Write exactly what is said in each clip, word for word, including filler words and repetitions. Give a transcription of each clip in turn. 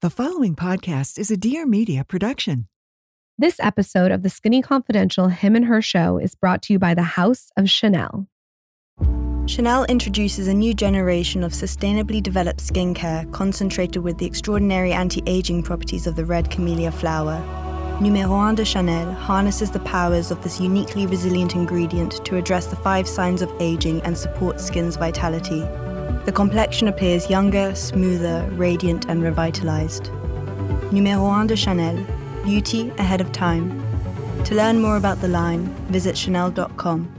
The following podcast is a Dear Media production. This episode of The Skinny Confidential Him and Her Show is brought to you by the House of Chanel. Chanel introduces a new generation of sustainably developed skincare concentrated with the extraordinary anti-aging properties of the red camellia flower. Numéro one de Chanel harnesses the powers of this uniquely resilient ingredient to address the five signs of aging and support skin's vitality. The complexion appears younger, smoother, radiant, and revitalized. Numéro un de Chanel, beauty ahead of time. To learn more about the line, visit chanel dot com.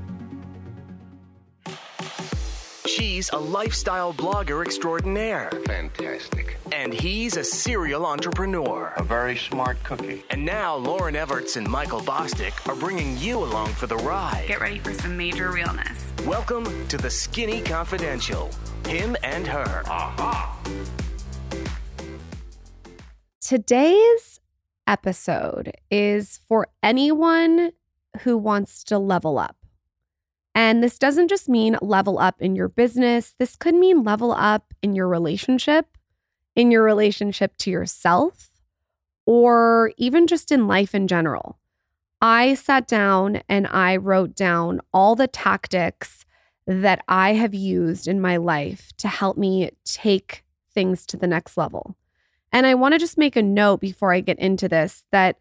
She's a lifestyle blogger extraordinaire. Fantastic. And he's a serial entrepreneur. A very smart cookie. And now Lauryn Evarts and Michael Bosstick are bringing you along for the ride. Get ready for some major realness. Welcome to The Skinny Confidential. Him and her. Aha. Today's episode is for anyone who wants to level up. And this doesn't just mean level up in your business. This could mean level up in your relationship, in your relationship to yourself, or even just in life in general. I sat down and I wrote down all the tactics that I have used in my life to help me take things to the next level. And I want to just make a note before I get into this that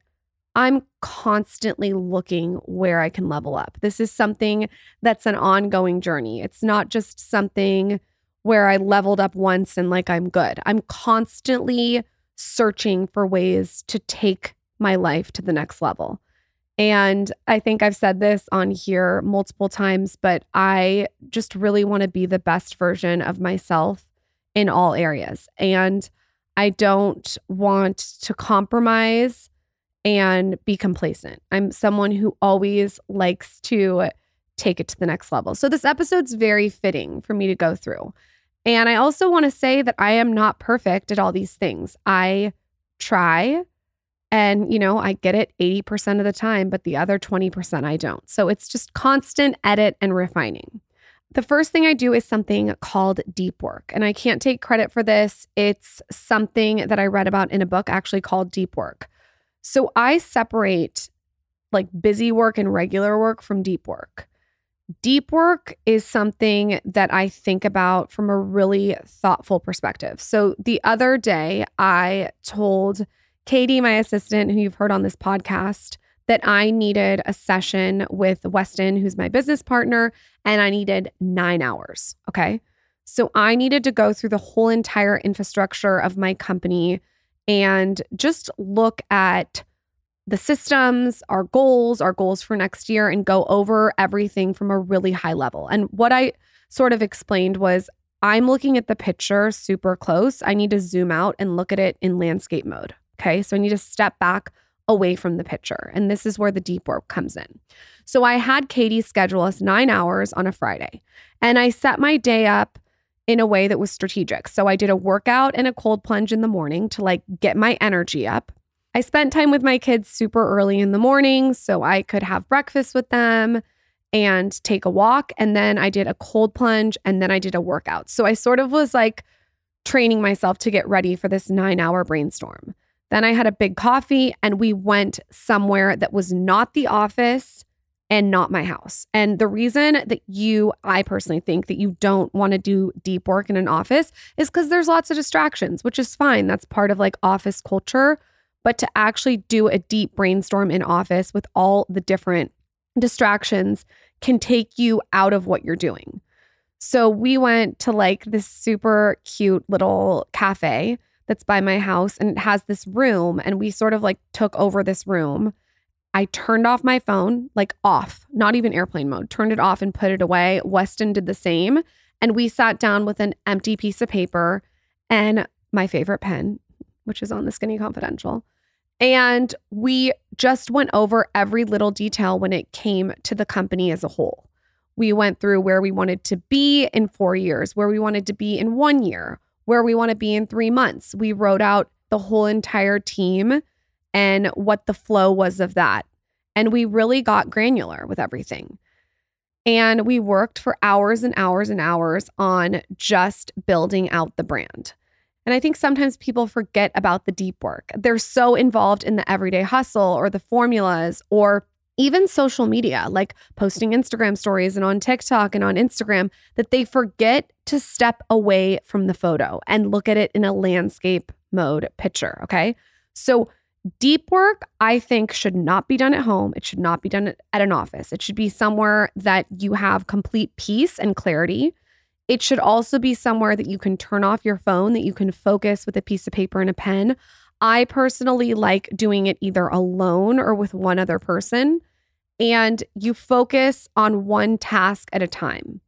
I'm constantly looking where I can level up. This is something that's an ongoing journey. It's not just something where I leveled up once and like I'm good. I'm constantly searching for ways to take my life to the next level. And I think I've said this on here multiple times, but I just really want to be the best version of myself in all areas. And I don't want to compromise and be complacent. I'm someone who always likes to take it to the next level. So this episode's very fitting for me to go through. And I also want to say that I am not perfect at all these things. I try. And, you know, I get it eighty percent of the time, but the other twenty percent I don't. So it's just constant edit and refining. The first thing I do is something called deep work. And I can't take credit for this. It's something that I read about in a book actually called Deep Work. So I separate like busy work and regular work from deep work. Deep work is something that I think about from a really thoughtful perspective. So the other day I told Katie, my assistant, who you've heard on this podcast, that I needed a session with Weston, who's my business partner, and I needed nine hours, okay? So I needed to go through the whole entire infrastructure of my company and just look at the systems, our goals, our goals for next year, and go over everything from a really high level. And what I sort of explained was I'm looking at the picture super close. I need to zoom out and look at it in landscape mode. Okay, so I need to step back away from the picture. And this is where the deep work comes in. So I had Katie schedule us nine hours on a Friday. And I set my day up in a way that was strategic. So I did a workout and a cold plunge in the morning to like get my energy up. I spent time with my kids super early in the morning so I could have breakfast with them and take a walk. And then I did a cold plunge and then I did a workout. So I sort of was like training myself to get ready for this nine hour brainstorm. Then I had a big coffee and we went somewhere that was not the office and not my house. And the reason that you, I personally think that you don't want to do deep work in an office is because there's lots of distractions, which is fine. That's part of like office culture. But to actually do a deep brainstorm in office with all the different distractions can take you out of what you're doing. So we went to like this super cute little cafe that's by my house, and it has this room, and we sort of like took over this room. I turned off my phone, like off, not even airplane mode, turned it off and put it away. Weston did the same. And we sat down with an empty piece of paper and my favorite pen, which is on the Skinny Confidential. And we just went over every little detail when it came to the company as a whole. We went through where we wanted to be in four years, where we wanted to be in one year, where we want to be in three months. We wrote out the whole entire team and what the flow was of that. And we really got granular with everything. And we worked for hours and hours and hours on just building out the brand. And I think sometimes people forget about the deep work. They're so involved in the everyday hustle or the formulas or even social media, like posting Instagram stories and on TikTok and on Instagram, that they forget to step away from the photo and look at it in a landscape mode picture, okay? So deep work, I think, should not be done at home. It should not be done at an office. It should be somewhere that you have complete peace and clarity. It should also be somewhere that you can turn off your phone, that you can focus with a piece of paper and a pen. I personally like doing it either alone or with one other person, and you focus on one task at a time.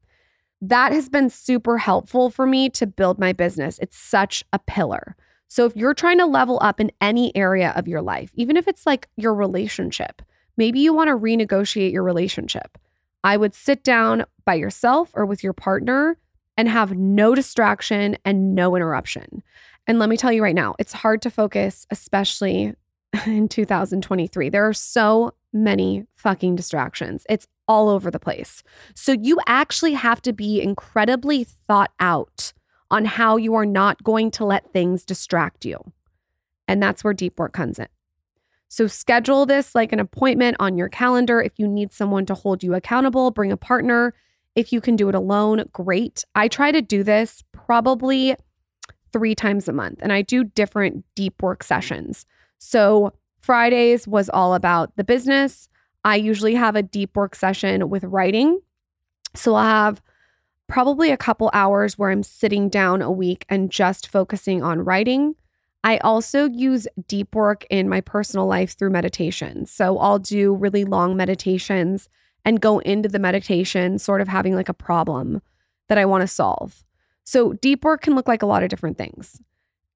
That has been super helpful for me to build my business. It's such a pillar. So if you're trying to level up in any area of your life, even if it's like your relationship, maybe you want to renegotiate your relationship. I would sit down by yourself or with your partner and have no distraction and no interruption. And let me tell you right now, it's hard to focus, especially in two thousand twenty-three. There are so many fucking distractions. It's all over the place. So you actually have to be incredibly thought out on how you are not going to let things distract you. And that's where deep work comes in. So schedule this like an appointment on your calendar. If you need someone to hold you accountable, bring a partner. If you can do it alone, great. I try to do this probably three times a month, and I do different deep work sessions. So Fridays was all about the business. I usually have a deep work session with writing. So I'll have probably a couple hours where I'm sitting down a week and just focusing on writing. I also use deep work in my personal life through meditation. So I'll do really long meditations and go into the meditation sort of having like a problem that I want to solve. So deep work can look like a lot of different things.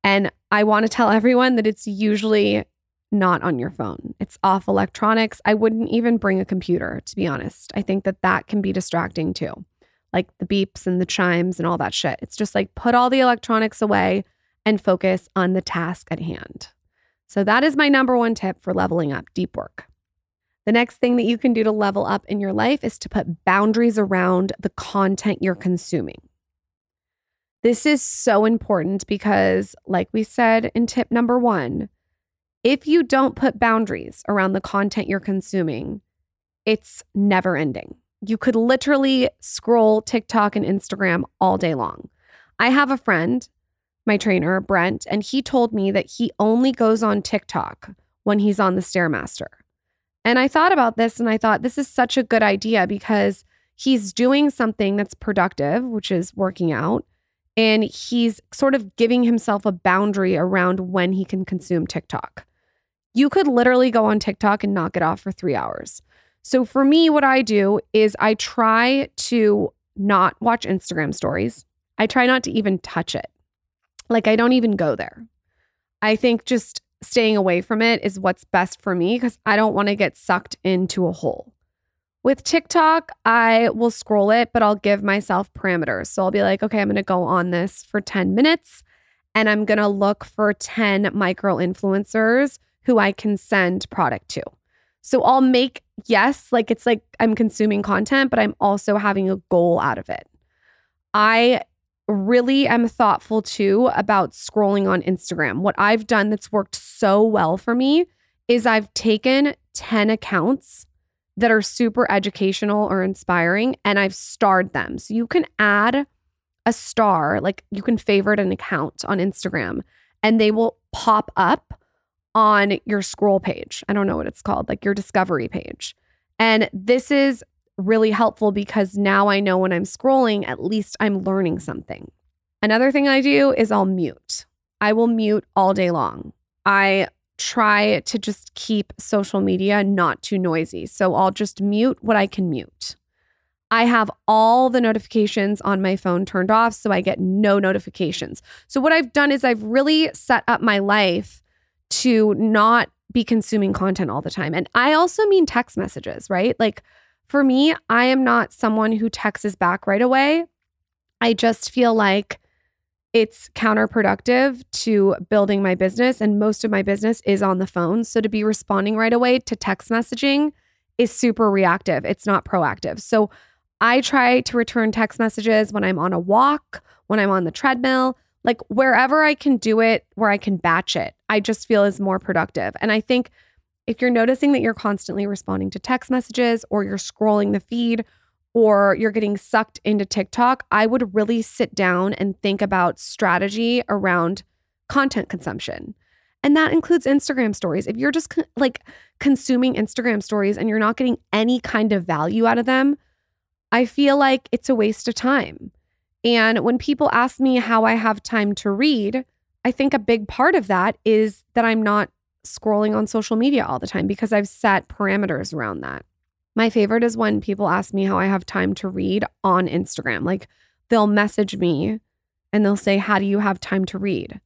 And I want to tell everyone that it's usually not on your phone. It's off electronics. I wouldn't even bring a computer, to be honest. I think that that can be distracting too. Like the beeps and the chimes and all that shit. It's just like put all the electronics away and focus on the task at hand. So that is my number one tip for leveling up, deep work. The next thing that you can do to level up in your life is to put boundaries around the content you're consuming. This is so important because, like we said in tip number one, if you don't put boundaries around the content you're consuming, it's never ending. You could literally scroll TikTok and Instagram all day long. I have a friend, my trainer, Brent, and he told me that he only goes on TikTok when he's on the Stairmaster. And I thought about this and I thought this is such a good idea because he's doing something that's productive, which is working out, and he's sort of giving himself a boundary around when he can consume TikTok. You could literally go on TikTok and knock it off for three hours. So for me, what I do is I try to not watch Instagram stories. I try not to even touch it. Like, I don't even go there. I think just staying away from it is what's best for me because I don't want to get sucked into a hole. With TikTok, I will scroll it, but I'll give myself parameters. So I'll be like, okay, I'm going to go on this for ten minutes and I'm going to look for ten micro influencers who I can send product to. So I'll make, yes, like it's like I'm consuming content, but I'm also having a goal out of it. I really am thoughtful too about scrolling on Instagram. What I've done that's worked so well for me is I've taken ten accounts that are super educational or inspiring and I've starred them. So you can add a star, like you can favorite an account on Instagram and they will pop up on your scroll page. I don't know what it's called, like your discovery page. And this is really helpful because now I know when I'm scrolling, at least I'm learning something. Another thing I do is I'll mute. I will mute all day long. I try to just keep social media not too noisy. So I'll just mute what I can mute. I have all the notifications on my phone turned off, so I get no notifications. So what I've done is I've really set up my life to not be consuming content all the time. And I also mean text messages, right? Like for me, I am not someone who texts back right away. I just feel like it's counterproductive to building my business, and most of my business is on the phone. So to be responding right away to text messaging is super reactive. It's not proactive. So I try to return text messages when I'm on a walk, when I'm on the treadmill, Like wherever I can do it, where I can batch it, I just feel is more productive. And I think if you're noticing that you're constantly responding to text messages or you're scrolling the feed or you're getting sucked into TikTok, I would really sit down and think about strategy around content consumption. And that includes Instagram stories. If you're just co- like consuming Instagram stories and you're not getting any kind of value out of them, I feel like it's a waste of time. And when people ask me how I have time to read, I think a big part of that is that I'm not scrolling on social media all the time because I've set parameters around that. My favorite is when people ask me how I have time to read on Instagram. Like they'll message me and they'll say, how do you have time to read?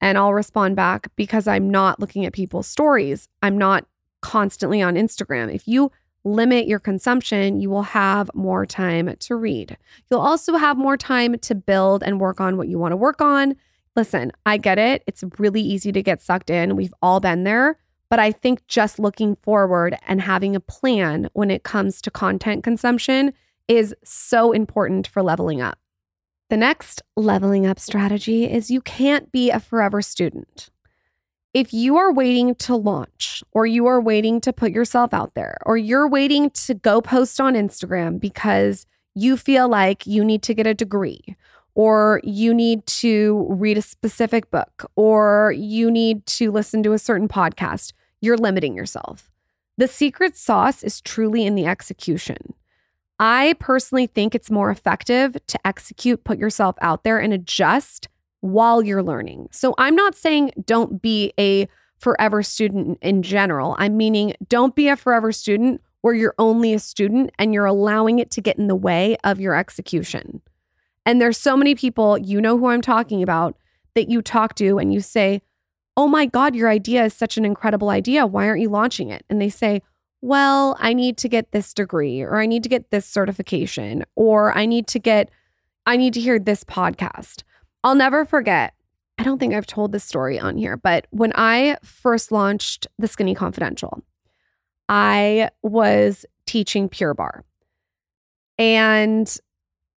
And I'll respond back because I'm not looking at people's stories. I'm not constantly on Instagram. If you limit your consumption, you will have more time to read. You'll also have more time to build and work on what you want to work on. Listen, I get it. It's really easy to get sucked in. We've all been there. But I think just looking forward and having a plan when it comes to content consumption is so important for leveling up. The next leveling up strategy is you can't be a forever student. If you are waiting to launch, or you are waiting to put yourself out there, or you're waiting to go post on Instagram because you feel like you need to get a degree, or you need to read a specific book, or you need to listen to a certain podcast, you're limiting yourself. The secret sauce is truly in the execution. I personally think it's more effective to execute, put yourself out there, and adjust while you're learning. So I'm not saying don't be a forever student in general. I'm meaning don't be a forever student where you're only a student and you're allowing it to get in the way of your execution. And there's so many people, you know who I'm talking about, that you talk to and you say, oh my God, your idea is such an incredible idea. Why aren't you launching it? And they say, well, I need to get this degree, or I need to get this certification, or I need to get, I need to hear this podcast. I'll never forget, I don't think I've told this story on here, but when I first launched The Skinny Confidential, I was teaching Pure Barre. And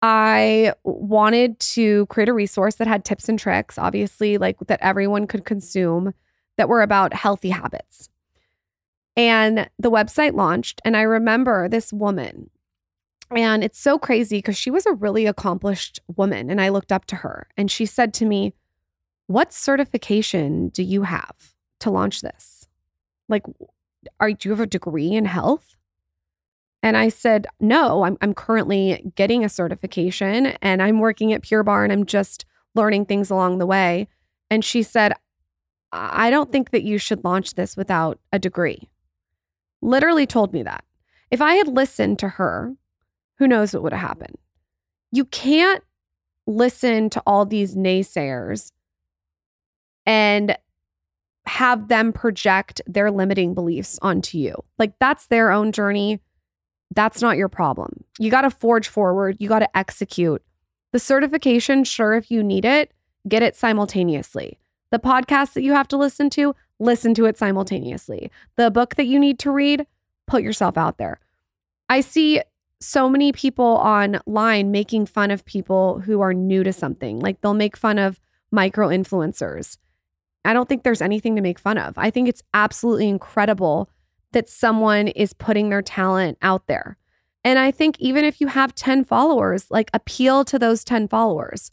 I wanted to create a resource that had tips and tricks, obviously, like that everyone could consume, that were about healthy habits. And the website launched, and I remember this woman. And it's so crazy because she was a really accomplished woman and I looked up to her, and she said to me, what certification do you have to launch this? Like, are, do you have a degree in health? And I said, no, I'm, I'm currently getting a certification and I'm working at Pure Barre and I'm just learning things along the way. And she said, I don't think that you should launch this without a degree. Literally told me that. If I had listened to her, who knows what would have happened? You can't listen to all these naysayers and have them project their limiting beliefs onto you. Like, that's their own journey. That's not your problem. You got to forge forward. You got to execute. The certification, sure, if you need it, get it simultaneously. The podcast that you have to listen to, listen to it simultaneously. The book that you need to read, put yourself out there. I see so many people online making fun of people who are new to something. Like, they'll make fun of micro-influencers. I don't think there's anything to make fun of. I think it's absolutely incredible that someone is putting their talent out there. And I think even if you have ten followers, like, appeal to those ten followers.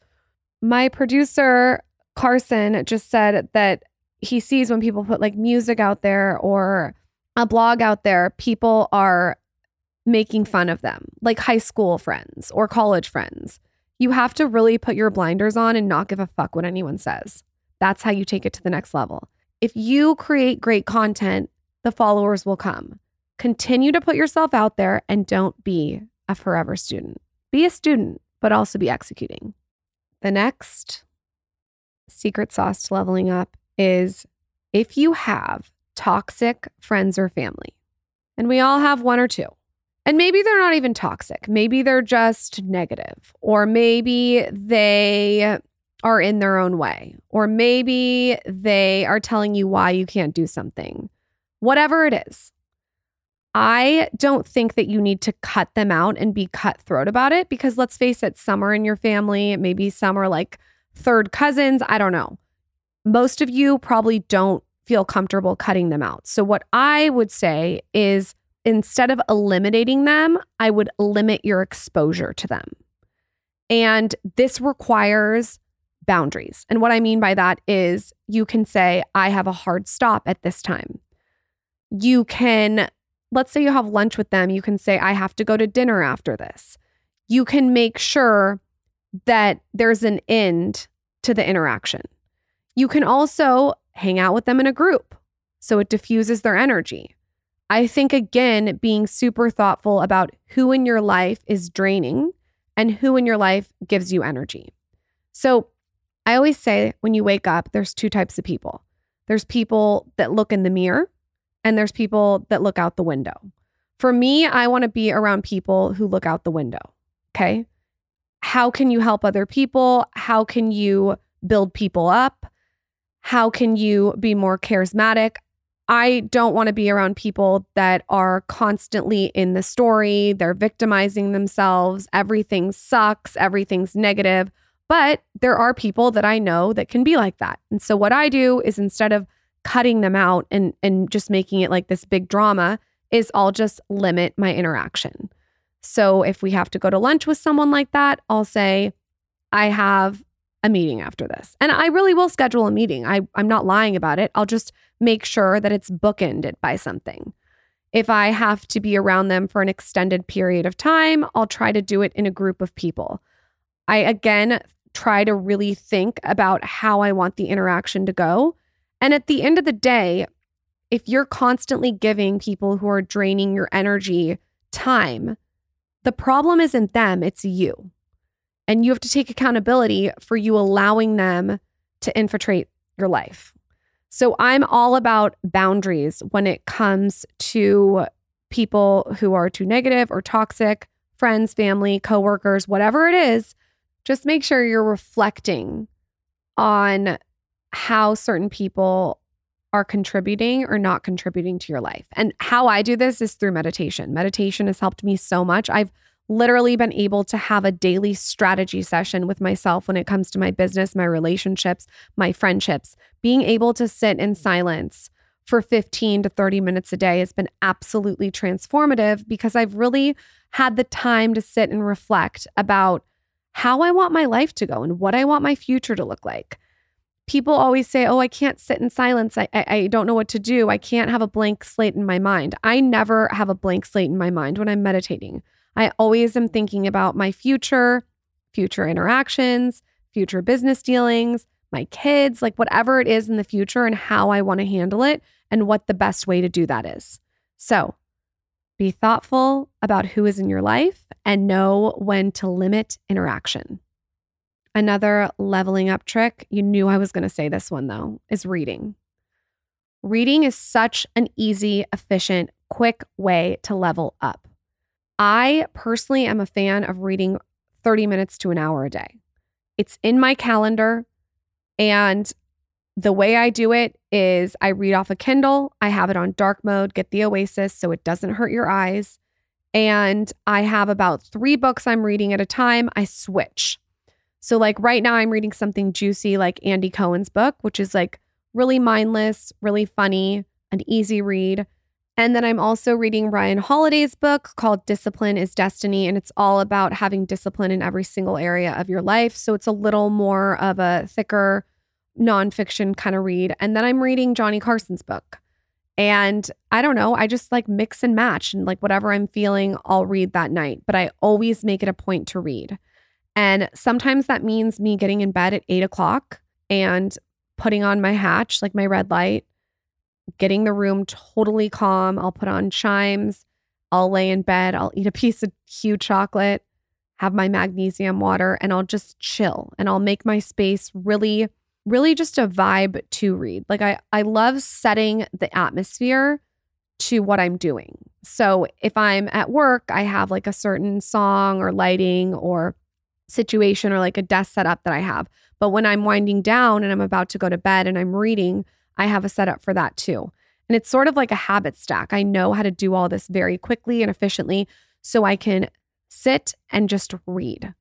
My producer, Carson, just said that he sees when people put like music out there or a blog out there, people are making fun of them, like high school friends or college friends. You have to really put your blinders on and not give a fuck what anyone says. That's how you take it to the next level. If you create great content, the followers will come. Continue to put yourself out there and don't be a forever student. Be a student, but also be executing. The next secret sauce to leveling up is if you have toxic friends or family, and we all have one or two. And maybe they're not even toxic. Maybe they're just negative, or maybe they are in their own way, or maybe they are telling you why you can't do something. Whatever it is, I don't think that you need to cut them out and be cutthroat about it, because let's face it, some are in your family. Maybe some are like third cousins. I don't know. Most of you probably don't feel comfortable cutting them out. So what I would say is instead of eliminating them, I would limit your exposure to them. And this requires boundaries. And what I mean by that is you can say, I have a hard stop at this time. You can, let's say you have lunch with them. You can say, I have to go to dinner after this. You can make sure that there's an end to the interaction. You can also hang out with them in a group so it diffuses their energy. I think, again, being super thoughtful about who in your life is draining and who in your life gives you energy. So I always say when you wake up, there's two types of people. There's people that look in the mirror and there's people that look out the window. For me, I want to be around people who look out the window. Okay. How can you help other people? How can you build people up? How can you be more charismatic? I don't want to be around people that are constantly in the story. They're victimizing themselves. Everything sucks. Everything's negative. But there are people that I know that can be like that. And so what I do is instead of cutting them out and, and just making it like this big drama is I'll just limit my interaction. So if we have to go to lunch with someone like that, I'll say, I have a meeting after this. And I really will schedule a meeting. I, I'm not lying about it. I'll just make sure that it's bookended by something. If I have to be around them for an extended period of time, I'll try to do it in a group of people. I, again, try to really think about how I want the interaction to go. And at the end of the day, if you're constantly giving people who are draining your energy time, the problem isn't them, it's you. And you have to take accountability for you allowing them to infiltrate your life. So I'm all about boundaries when it comes to people who are too negative or toxic, friends, family, coworkers, whatever it is. Just make sure you're reflecting on how certain people are contributing or not contributing to your life. And how I do this is through meditation. Meditation has helped me so much. I've literally been able to have a daily strategy session with myself when it comes to my business, my relationships, my friendships. Being able to sit in silence for fifteen to thirty minutes a day has been absolutely transformative because I've really had the time to sit and reflect about how I want my life to go and what I want my future to look like. People always say, oh, I can't sit in silence. I, I I don't know what to do. I can't have a blank slate in my mind. I never have a blank slate in my mind when I'm meditating. I always am thinking about my future, future interactions, future business dealings, my kids, like whatever it is in the future and how I want to handle it and what the best way to do that is. So be thoughtful about who is in your life and know when to limit interaction. Another leveling up trick, you knew I was going to say this one though, is reading. Reading is such an easy, efficient, quick way to level up. I personally am a fan of reading thirty minutes to an hour a day. It's in my calendar, and the way I do it is I read off a Kindle. I have it on dark mode, get the Oasis so it doesn't hurt your eyes. And I have about three books I'm reading at a time. I switch. So like right now I'm reading something juicy like Andy Cohen's book, which is like really mindless, really funny, an easy read. And then I'm also reading Ryan Holiday's book called Discipline is Destiny. And it's all about having discipline in every single area of your life. So it's a little more of a thicker nonfiction kind of read. And then I'm reading Johnny Carson's book. And I don't know, I just like mix and match and like whatever I'm feeling, I'll read that night. But I always make it a point to read. And sometimes that means me getting in bed at eight o'clock and putting on my Hatch, like my red light, getting the room totally calm. I'll put on chimes. I'll lay in bed. I'll eat a piece of Q chocolate, have my magnesium water, and I'll just chill. And I'll make my space really, really just a vibe to read. Like I, I love setting the atmosphere to what I'm doing. So if I'm at work, I have like a certain song or lighting or situation or like a desk setup that I have. But when I'm winding down and I'm about to go to bed and I'm reading, I have a setup for that too. And it's sort of like a habit stack. I know how to do all this very quickly and efficiently so I can sit and just read.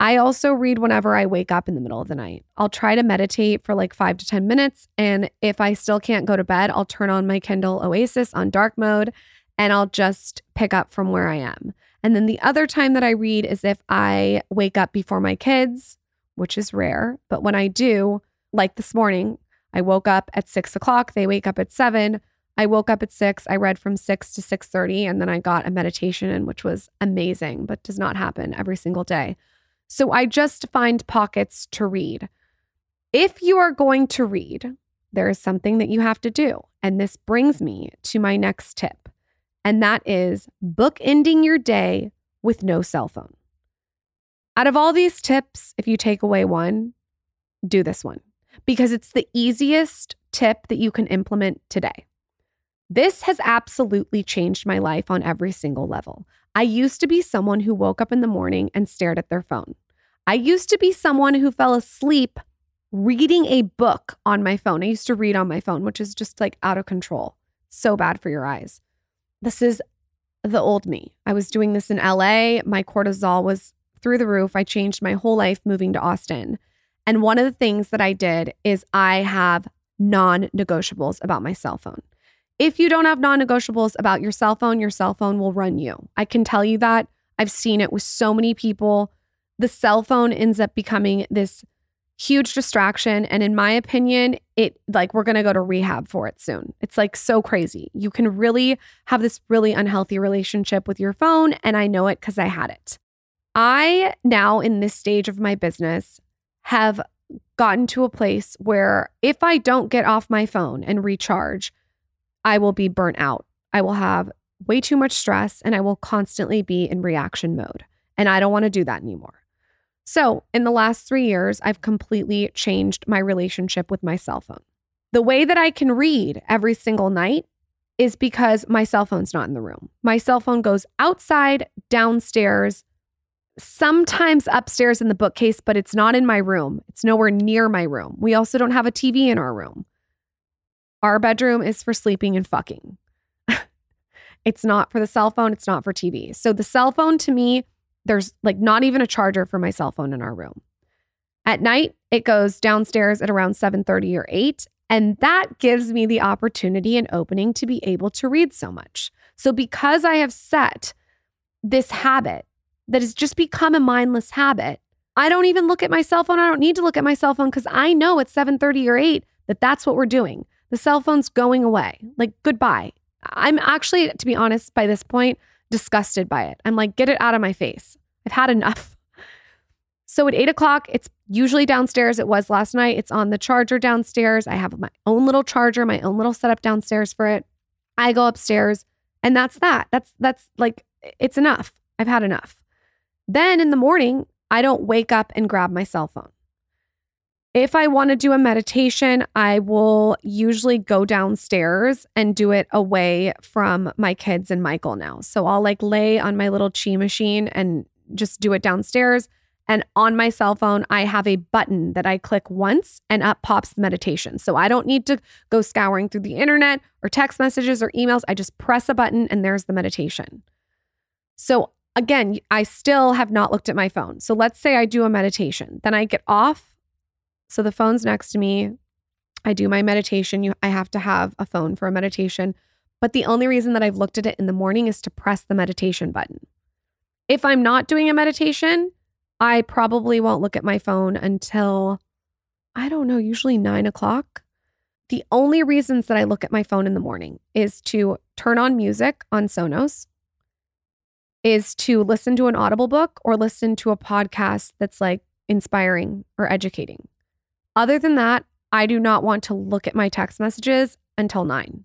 I also read whenever I wake up in the middle of the night. I'll try to meditate for like five to ten minutes. And if I still can't go to bed, I'll turn on my Kindle Oasis on dark mode and I'll just pick up from where I am. And then the other time that I read is if I wake up before my kids, which is rare. But when I do, like this morning, I woke up at six o'clock. They wake up at seven. I woke up at six. I read from six to six thirty, and then I got a meditation in, which was amazing, but does not happen every single day. So I just find pockets to read. If you are going to read, there is something that you have to do. And this brings me to my next tip, and that is bookending your day with no cell phone. Out of all these tips, if you take away one, do this one, because it's the easiest tip that you can implement today. This has absolutely changed my life on every single level. I used to be someone who woke up in the morning and stared at their phone. I used to be someone who fell asleep reading a book on my phone. I used to read on my phone, which is just like out of control. So bad for your eyes. This is the old me. I was doing this in L A. My cortisol was through the roof. I changed my whole life moving to Austin. And one of the things that I did is I have non-negotiables about my cell phone. If you don't have non-negotiables about your cell phone, your cell phone will run you. I can tell you that. I've seen it with so many people. The cell phone ends up becoming this huge distraction. And in my opinion, it like we're going to go to rehab for it soon. It's like so crazy. You can really have this really unhealthy relationship with your phone. And I know it because I had it. I now in this stage of my business have gotten to a place where if I don't get off my phone and recharge, I will be burnt out. I will have way too much stress and I will constantly be in reaction mode. And I don't want to do that anymore. So in the last three years, I've completely changed my relationship with my cell phone. The way that I can read every single night is because my cell phone's not in the room. My cell phone goes outside, downstairs, sometimes upstairs in the bookcase, but it's not in my room. It's nowhere near my room. We also don't have a T V in our room. Our bedroom is for sleeping and fucking. It's not for the cell phone. It's not for T V. So the cell phone to me, there's like not even a charger for my cell phone in our room. At night, it goes downstairs at around seven thirty or eight. And that gives me the opportunity and opening to be able to read so much. So because I have set this habit that has just become a mindless habit, I don't even look at my cell phone. I don't need to look at my cell phone because I know at seven thirty or eight that that's what we're doing. The cell phone's going away. Like, goodbye. I'm actually, to be honest, by this point, disgusted by it. I'm like, get it out of my face. I've had enough. So at eight o'clock, it's usually downstairs. It was last night. It's on the charger downstairs. I have my own little charger, my own little setup downstairs for it. I go upstairs and that's that. That's, that's like, it's enough. I've had enough. Then in the morning, I don't wake up and grab my cell phone. If I want to do a meditation, I will usually go downstairs and do it away from my kids and Michael now. So I'll like lay on my little chi machine and just do it downstairs. And on my cell phone, I have a button that I click once and up pops the meditation. So I don't need to go scouring through the internet or text messages or emails. I just press a button and there's the meditation. So again, I still have not looked at my phone. So let's say I do a meditation. Then I get off. So the phone's next to me. I do my meditation. You, I have to have a phone for a meditation. But the only reason that I've looked at it in the morning is to press the meditation button. If I'm not doing a meditation, I probably won't look at my phone until, I don't know, usually nine o'clock. The only reasons that I look at my phone in the morning is to turn on music on Sonos, is to listen to an Audible book or listen to a podcast that's like inspiring or educating. Other than that, I do not want to look at my text messages until nine.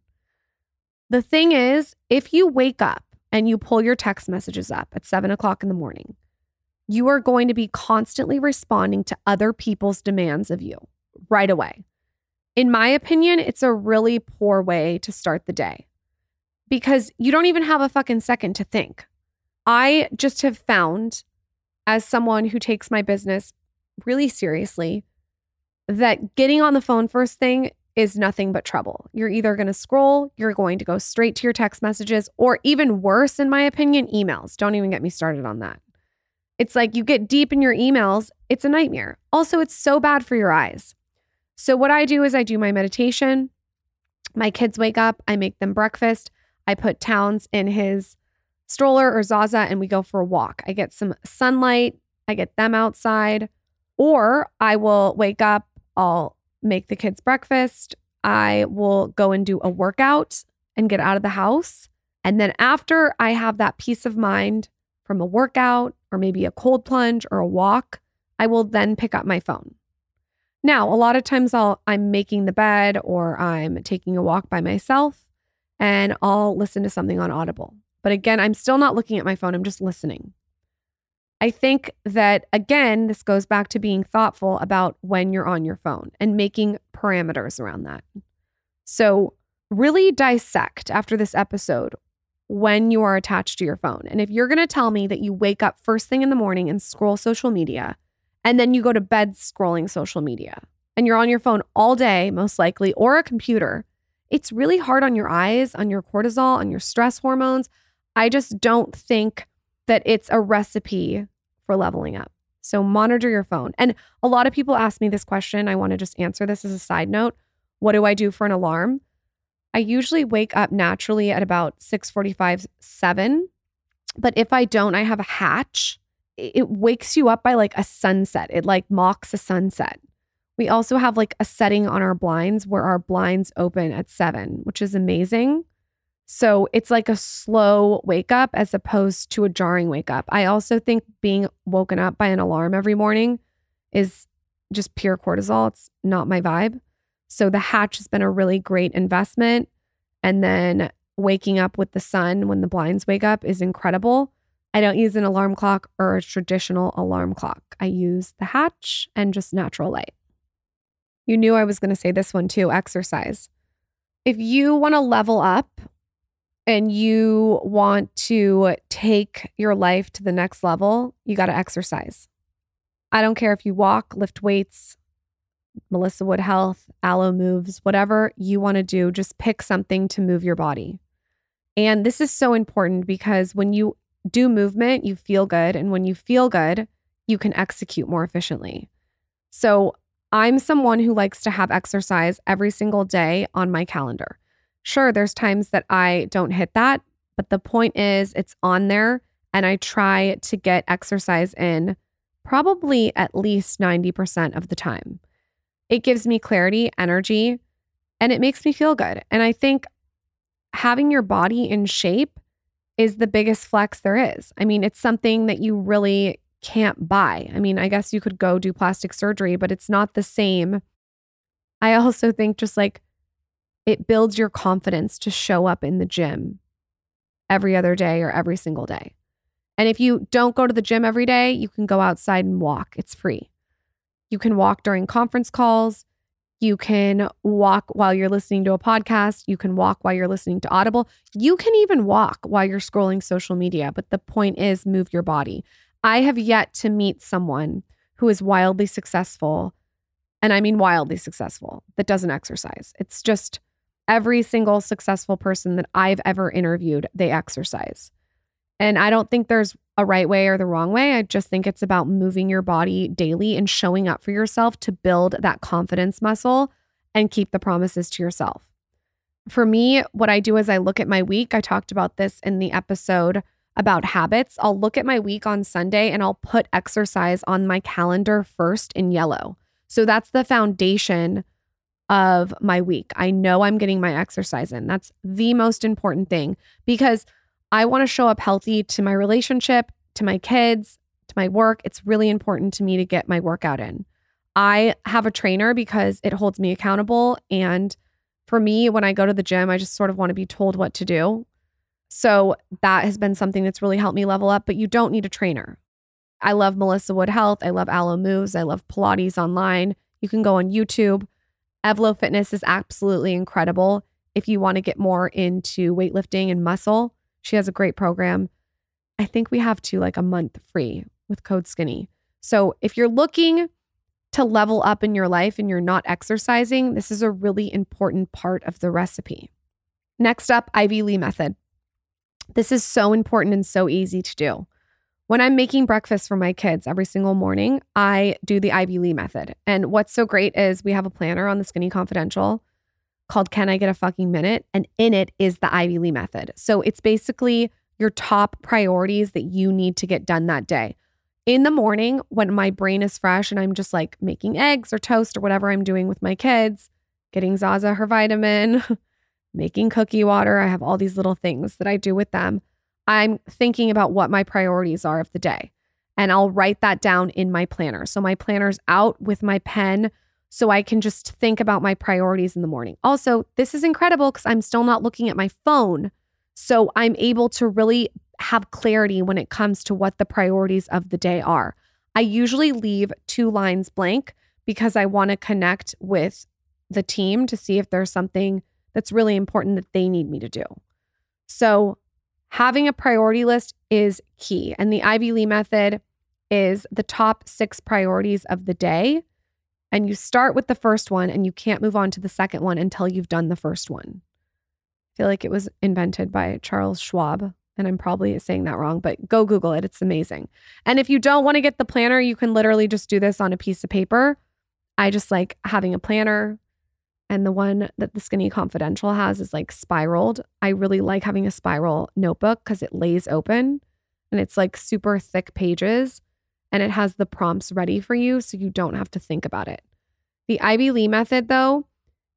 The thing is, if you wake up and you pull your text messages up at seven o'clock in the morning, you are going to be constantly responding to other people's demands of you right away. In my opinion, it's a really poor way to start the day because you don't even have a fucking second to think. I just have found, as someone who takes my business really seriously, that getting on the phone first thing is nothing but trouble. You're either going to scroll, you're going to go straight to your text messages, or even worse, in my opinion, emails. Don't even get me started on that. It's like you get deep in your emails. It's a nightmare. Also, it's so bad for your eyes. So what I do is I do my meditation. My kids wake up. I make them breakfast. I put Towns in his stroller or Zaza and we go for a walk. I get some sunlight. I get them outside. Or I will wake up. I'll make the kids breakfast. I will go and do a workout and get out of the house. And then after I have that peace of mind from a workout or maybe a cold plunge or a walk, I will then pick up my phone. Now, a lot of times I'll, I'm making the bed or I'm taking a walk by myself and I'll listen to something on Audible. But again, I'm still not looking at my phone. I'm just listening. I think that, again, this goes back to being thoughtful about when you're on your phone and making parameters around that. So really dissect after this episode when you are attached to your phone. And if you're going to tell me that you wake up first thing in the morning and scroll social media, and then you go to bed scrolling social media, and you're on your phone all day, most likely, or a computer, it's really hard on your eyes, on your cortisol, on your stress hormones. I just don't think that it's a recipe for leveling up. So monitor your phone. And a lot of people ask me this question. I want to just answer this as a side note. What do I do for an alarm? I usually wake up naturally at about six forty-five, seven. But if I don't, I have a Hatch. It wakes you up by like a sunset. It like mocks a sunset. We also have like a setting on our blinds where our blinds open at seven, which is amazing. So it's like a slow wake up as opposed to a jarring wake up. I also think being woken up by an alarm every morning is just pure cortisol. It's not my vibe. So the Hatch has been a really great investment. And then waking up with the sun when the blinds wake up is incredible. I don't use an alarm clock or a traditional alarm clock. I use the Hatch and just natural light. You knew I was going to say this one too, exercise. If you want to level up and you want to take your life to the next level, you got to exercise. I don't care if you walk, lift weights, Melissa Wood Health, Aloe Moves, whatever you want to do, just pick something to move your body. And this is so important because when you do movement, you feel good. And when you feel good, you can execute more efficiently. So I'm someone who likes to have exercise every single day on my calendar. Sure, there's times that I don't hit that, but the point is it's on there and I try to get exercise in probably at least ninety percent of the time. It gives me clarity, energy, and it makes me feel good. And I think having your body in shape is the biggest flex there is. I mean, it's something that you really can't buy. I mean, I guess you could go do plastic surgery, but it's not the same. I also think just like it builds your confidence to show up in the gym every other day or every single day. And if you don't go to the gym every day, you can go outside and walk. It's free. You can walk during conference calls. You can walk while you're listening to a podcast. You can walk while you're listening to Audible. You can even walk while you're scrolling social media. But the point is, move your body. I have yet to meet someone who is wildly successful, and I mean wildly successful, that doesn't exercise. It's just every single successful person that I've ever interviewed, they exercise. And I don't think there's a right way or the wrong way. I just think it's about moving your body daily and showing up for yourself to build that confidence muscle and keep the promises to yourself. For me, what I do is I look at my week. I talked about this in the episode about habits. I'll look at my week on Sunday and I'll put exercise on my calendar first in yellow. So that's the foundation of my week. I know I'm getting my exercise in. That's the most important thing because I want to show up healthy to my relationship, to my kids, to my work. It's really important to me to get my workout in. I have a trainer because it holds me accountable. And for me, when I go to the gym, I just sort of want to be told what to do. So that has been something that's really helped me level up, but you don't need a trainer. I love Melissa Wood Health. I love Aloe Moves. I love Pilates online. You can go on YouTube. Evlo Fitness is absolutely incredible if you want to get more into weightlifting and muscle. She has a great program. I think we have to like a month free with code SKINNY. So if you're looking to level up in your life and you're not exercising, this is a really important part of the recipe. Next up, Ivy Lee Method. This is so important and so easy to do. When I'm making breakfast for my kids every single morning, I do the Ivy Lee Method. And what's so great is we have a planner on the Skinny Confidential called Can I Get a Fucking Minute? And in it is the Ivy Lee Method. So it's basically your top priorities that you need to get done that day. In the morning, when my brain is fresh and I'm just like making eggs or toast or whatever I'm doing with my kids, getting Zaza her vitamin, making cookie water, I have all these little things that I do with them. I'm thinking about what my priorities are of the day, and I'll write that down in my planner. So my planner's out with my pen so I can just think about my priorities in the morning. Also, this is incredible because I'm still not looking at my phone. So I'm able to really have clarity when it comes to what the priorities of the day are. I usually leave two lines blank because I want to connect with the team to see if there's something that's really important that they need me to do. So having a priority list is key. And the Ivy Lee Method is the top six priorities of the day. And you start with the first one and you can't move on to the second one until you've done the first one. I feel like it was invented by Charles Schwab, and I'm probably saying that wrong, but go Google it. It's amazing. And if you don't want to get the planner, you can literally just do this on a piece of paper. I just like having a planner. And the one that the Skinny Confidential has is like spiraled. I really like having a spiral notebook because it lays open and it's like super thick pages and it has the prompts ready for you so you don't have to think about it. The Ivy Lee Method, though,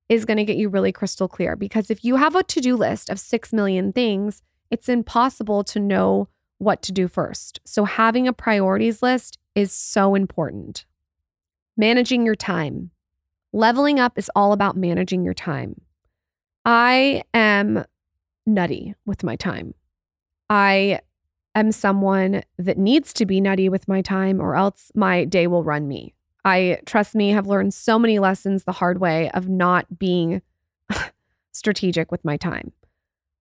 is going to get you really crystal clear because if you have a to-do list of six million things, it's impossible to know what to do first. So having a priorities list is so important. Managing your time. Leveling up is all about managing your time. I am nutty with my time. I am someone that needs to be nutty with my time or else my day will run me. I, trust me, have learned so many lessons the hard way of not being strategic with my time.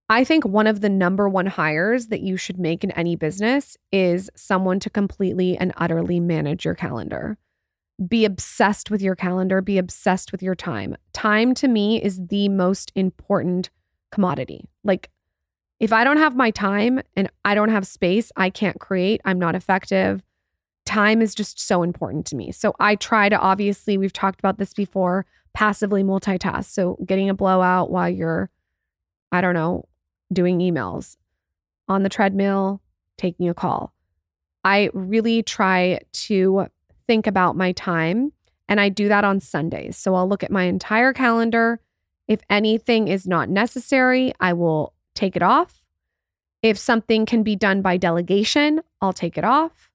I think one of the number one hires that you should make in any business is someone to completely and utterly manage your calendar. Be obsessed with your calendar. Be obsessed with your time. Time to me is the most important commodity. Like if I don't have my time and I don't have space, I can't create. I'm not effective. Time is just so important to me. So I try to, obviously, we've talked about this before, passively multitask. So getting a blowout while you're, I don't know, doing emails, on the treadmill, taking a call. I really try to think about my time, and I do that on Sundays. So I'll look at my entire calendar. If anything is not necessary, I will take it off. If something can be done by delegation, I'll take it off.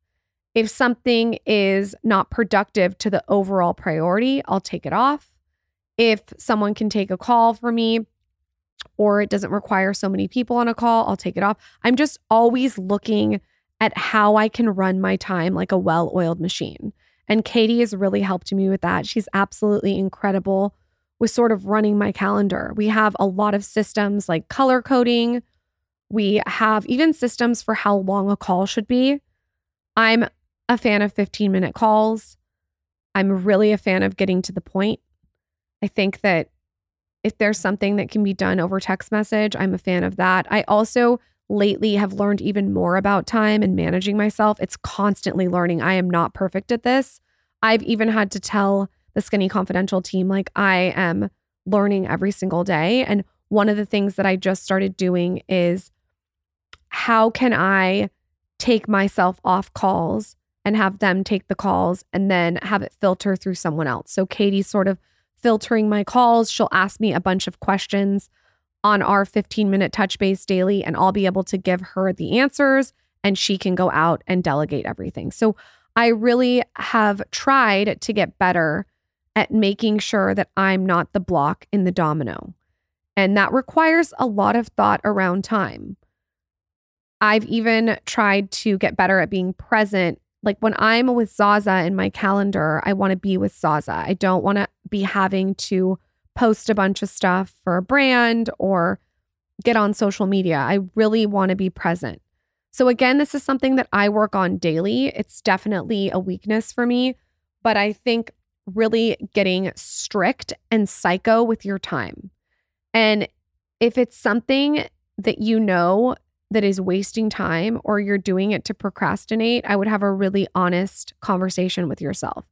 If something is not productive to the overall priority, I'll take it off. If someone can take a call for me or it doesn't require so many people on a call, I'll take it off. I'm just always looking at how I can run my time like a well-oiled machine. And Katie has really helped me with that. She's absolutely incredible with sort of running my calendar. We have a lot of systems like color coding. We have even systems for how long a call should be. I'm a fan of fifteen-minute calls. I'm really a fan of getting to the point. I think that if there's something that can be done over text message, I'm a fan of that. I also lately have learned even more about time and managing myself. It's constantly learning. I am not perfect at this. I've even had to tell the Skinny Confidential team, like, I am learning every single day. And one of the things that I just started doing is how can I take myself off calls and have them take the calls and then have it filter through someone else. So Katie's sort of filtering my calls. She'll ask me a bunch of questions on our fifteen-minute touch base daily, and I'll be able to give her the answers and she can go out and delegate everything. So I really have tried to get better at making sure that I'm not the block in the domino. And that requires a lot of thought around time. I've even tried to get better at being present. Like when I'm with Zaza in my calendar, I want to be with Zaza. I don't want to be having to post a bunch of stuff for a brand or get on social media. I really want to be present. So again, this is something that I work on daily. It's definitely a weakness for me, but I think really getting strict and psycho with your time. And if it's something that you know that is wasting time or you're doing it to procrastinate, I would have a really honest conversation with yourself.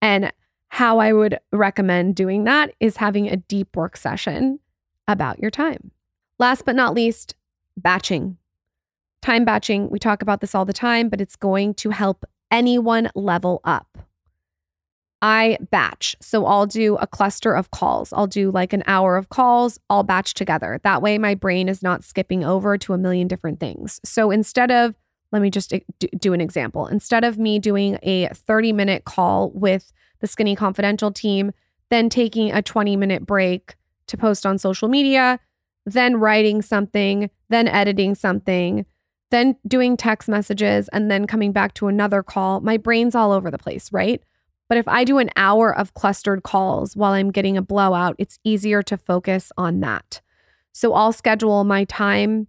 And how I would recommend doing that is having a deep work session about your time. Last but not least, batching. Time batching. We talk about this all the time, but it's going to help anyone level up. I batch. So I'll do a cluster of calls. I'll do like an hour of calls, all batch together. That way my brain is not skipping over to a million different things. So instead of, let me just do an example. Instead of me doing a thirty minute call with the Skinny Confidential team, then taking a twenty minute break to post on social media, then writing something, then editing something, then doing text messages, and then coming back to another call, my brain's all over the place, right? But if I do an hour of clustered calls while I'm getting a blowout, it's easier to focus on that. So I'll schedule my time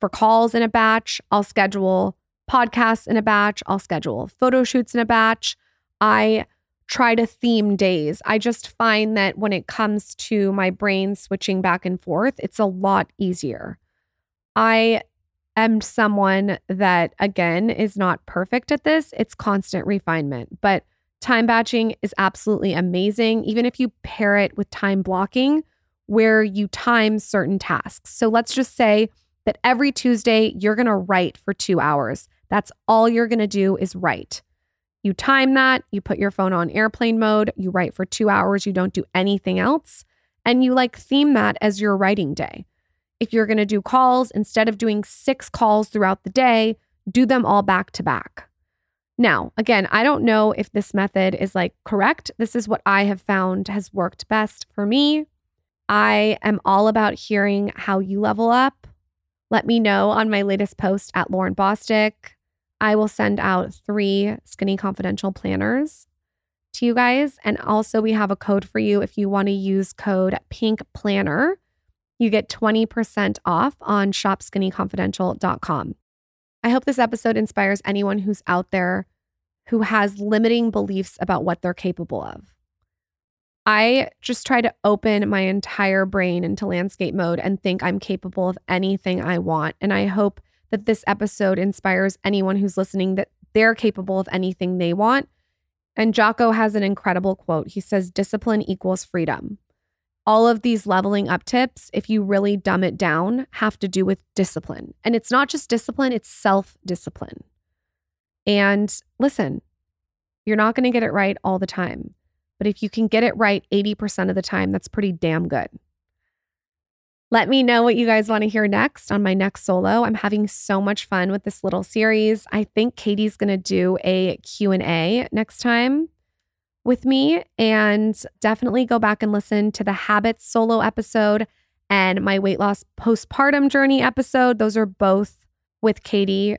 for calls in a batch. I'll schedule podcasts in a batch. I'll schedule photo shoots in a batch. I try to theme days. I just find that when it comes to my brain switching back and forth, it's a lot easier. I am someone that, again, is not perfect at this. It's constant refinement, but time batching is absolutely amazing, even if you pair it with time blocking, where you time certain tasks. So let's just say that every Tuesday, you're going to write for two hours. That's all you're going to do is write. You time that, you put your phone on airplane mode, you write for two hours, you don't do anything else, and you like theme that as your writing day. If you're going to do calls, instead of doing six calls throughout the day, do them all back to back. Now, again, I don't know if this method is like correct. This is what I have found has worked best for me. I am all about hearing how you level up. Let me know on my latest post at Lauryn Bosstick. I will send out three Skinny Confidential planners to you guys. And also we have a code for you. If you want to use code PINKPLANNER, you get twenty percent off on shop skinny confidential dot com. I hope this episode inspires anyone who's out there who has limiting beliefs about what they're capable of. I just try to open my entire brain into landscape mode and think I'm capable of anything I want. And I hope that this episode inspires anyone who's listening that they're capable of anything they want. And Jocko has an incredible quote. He says, "Discipline equals freedom." All of these leveling up tips, if you really dumb it down, have to do with discipline. And it's not just discipline, it's self-discipline. And listen, you're not going to get it right all the time. But if you can get it right eighty percent of the time, that's pretty damn good. Let me know what you guys want to hear next on my next solo. I'm having so much fun with this little series. I think Katie's going to do a Q and A next time with me, and definitely go back and listen to the habits solo episode and my weight loss postpartum journey episode. Those are both with Katie,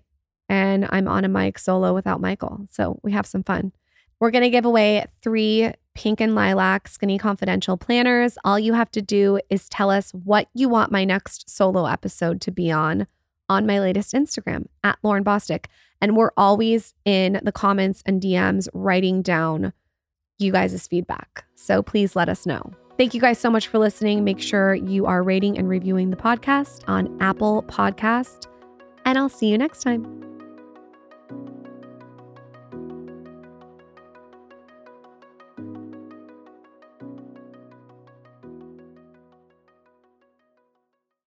and I'm on a mic solo without Michael. So we have some fun. We're going to give away three pink and lilac Skinny Confidential planners. All you have to do is tell us what you want my next solo episode to be on, on my latest Instagram at Lauryn Bosstick. And we're always in the comments and D Ms writing down you guys' feedback. So please let us know. Thank you guys so much for listening. Make sure you are rating and reviewing the podcast on Apple Podcast, and I'll see you next time.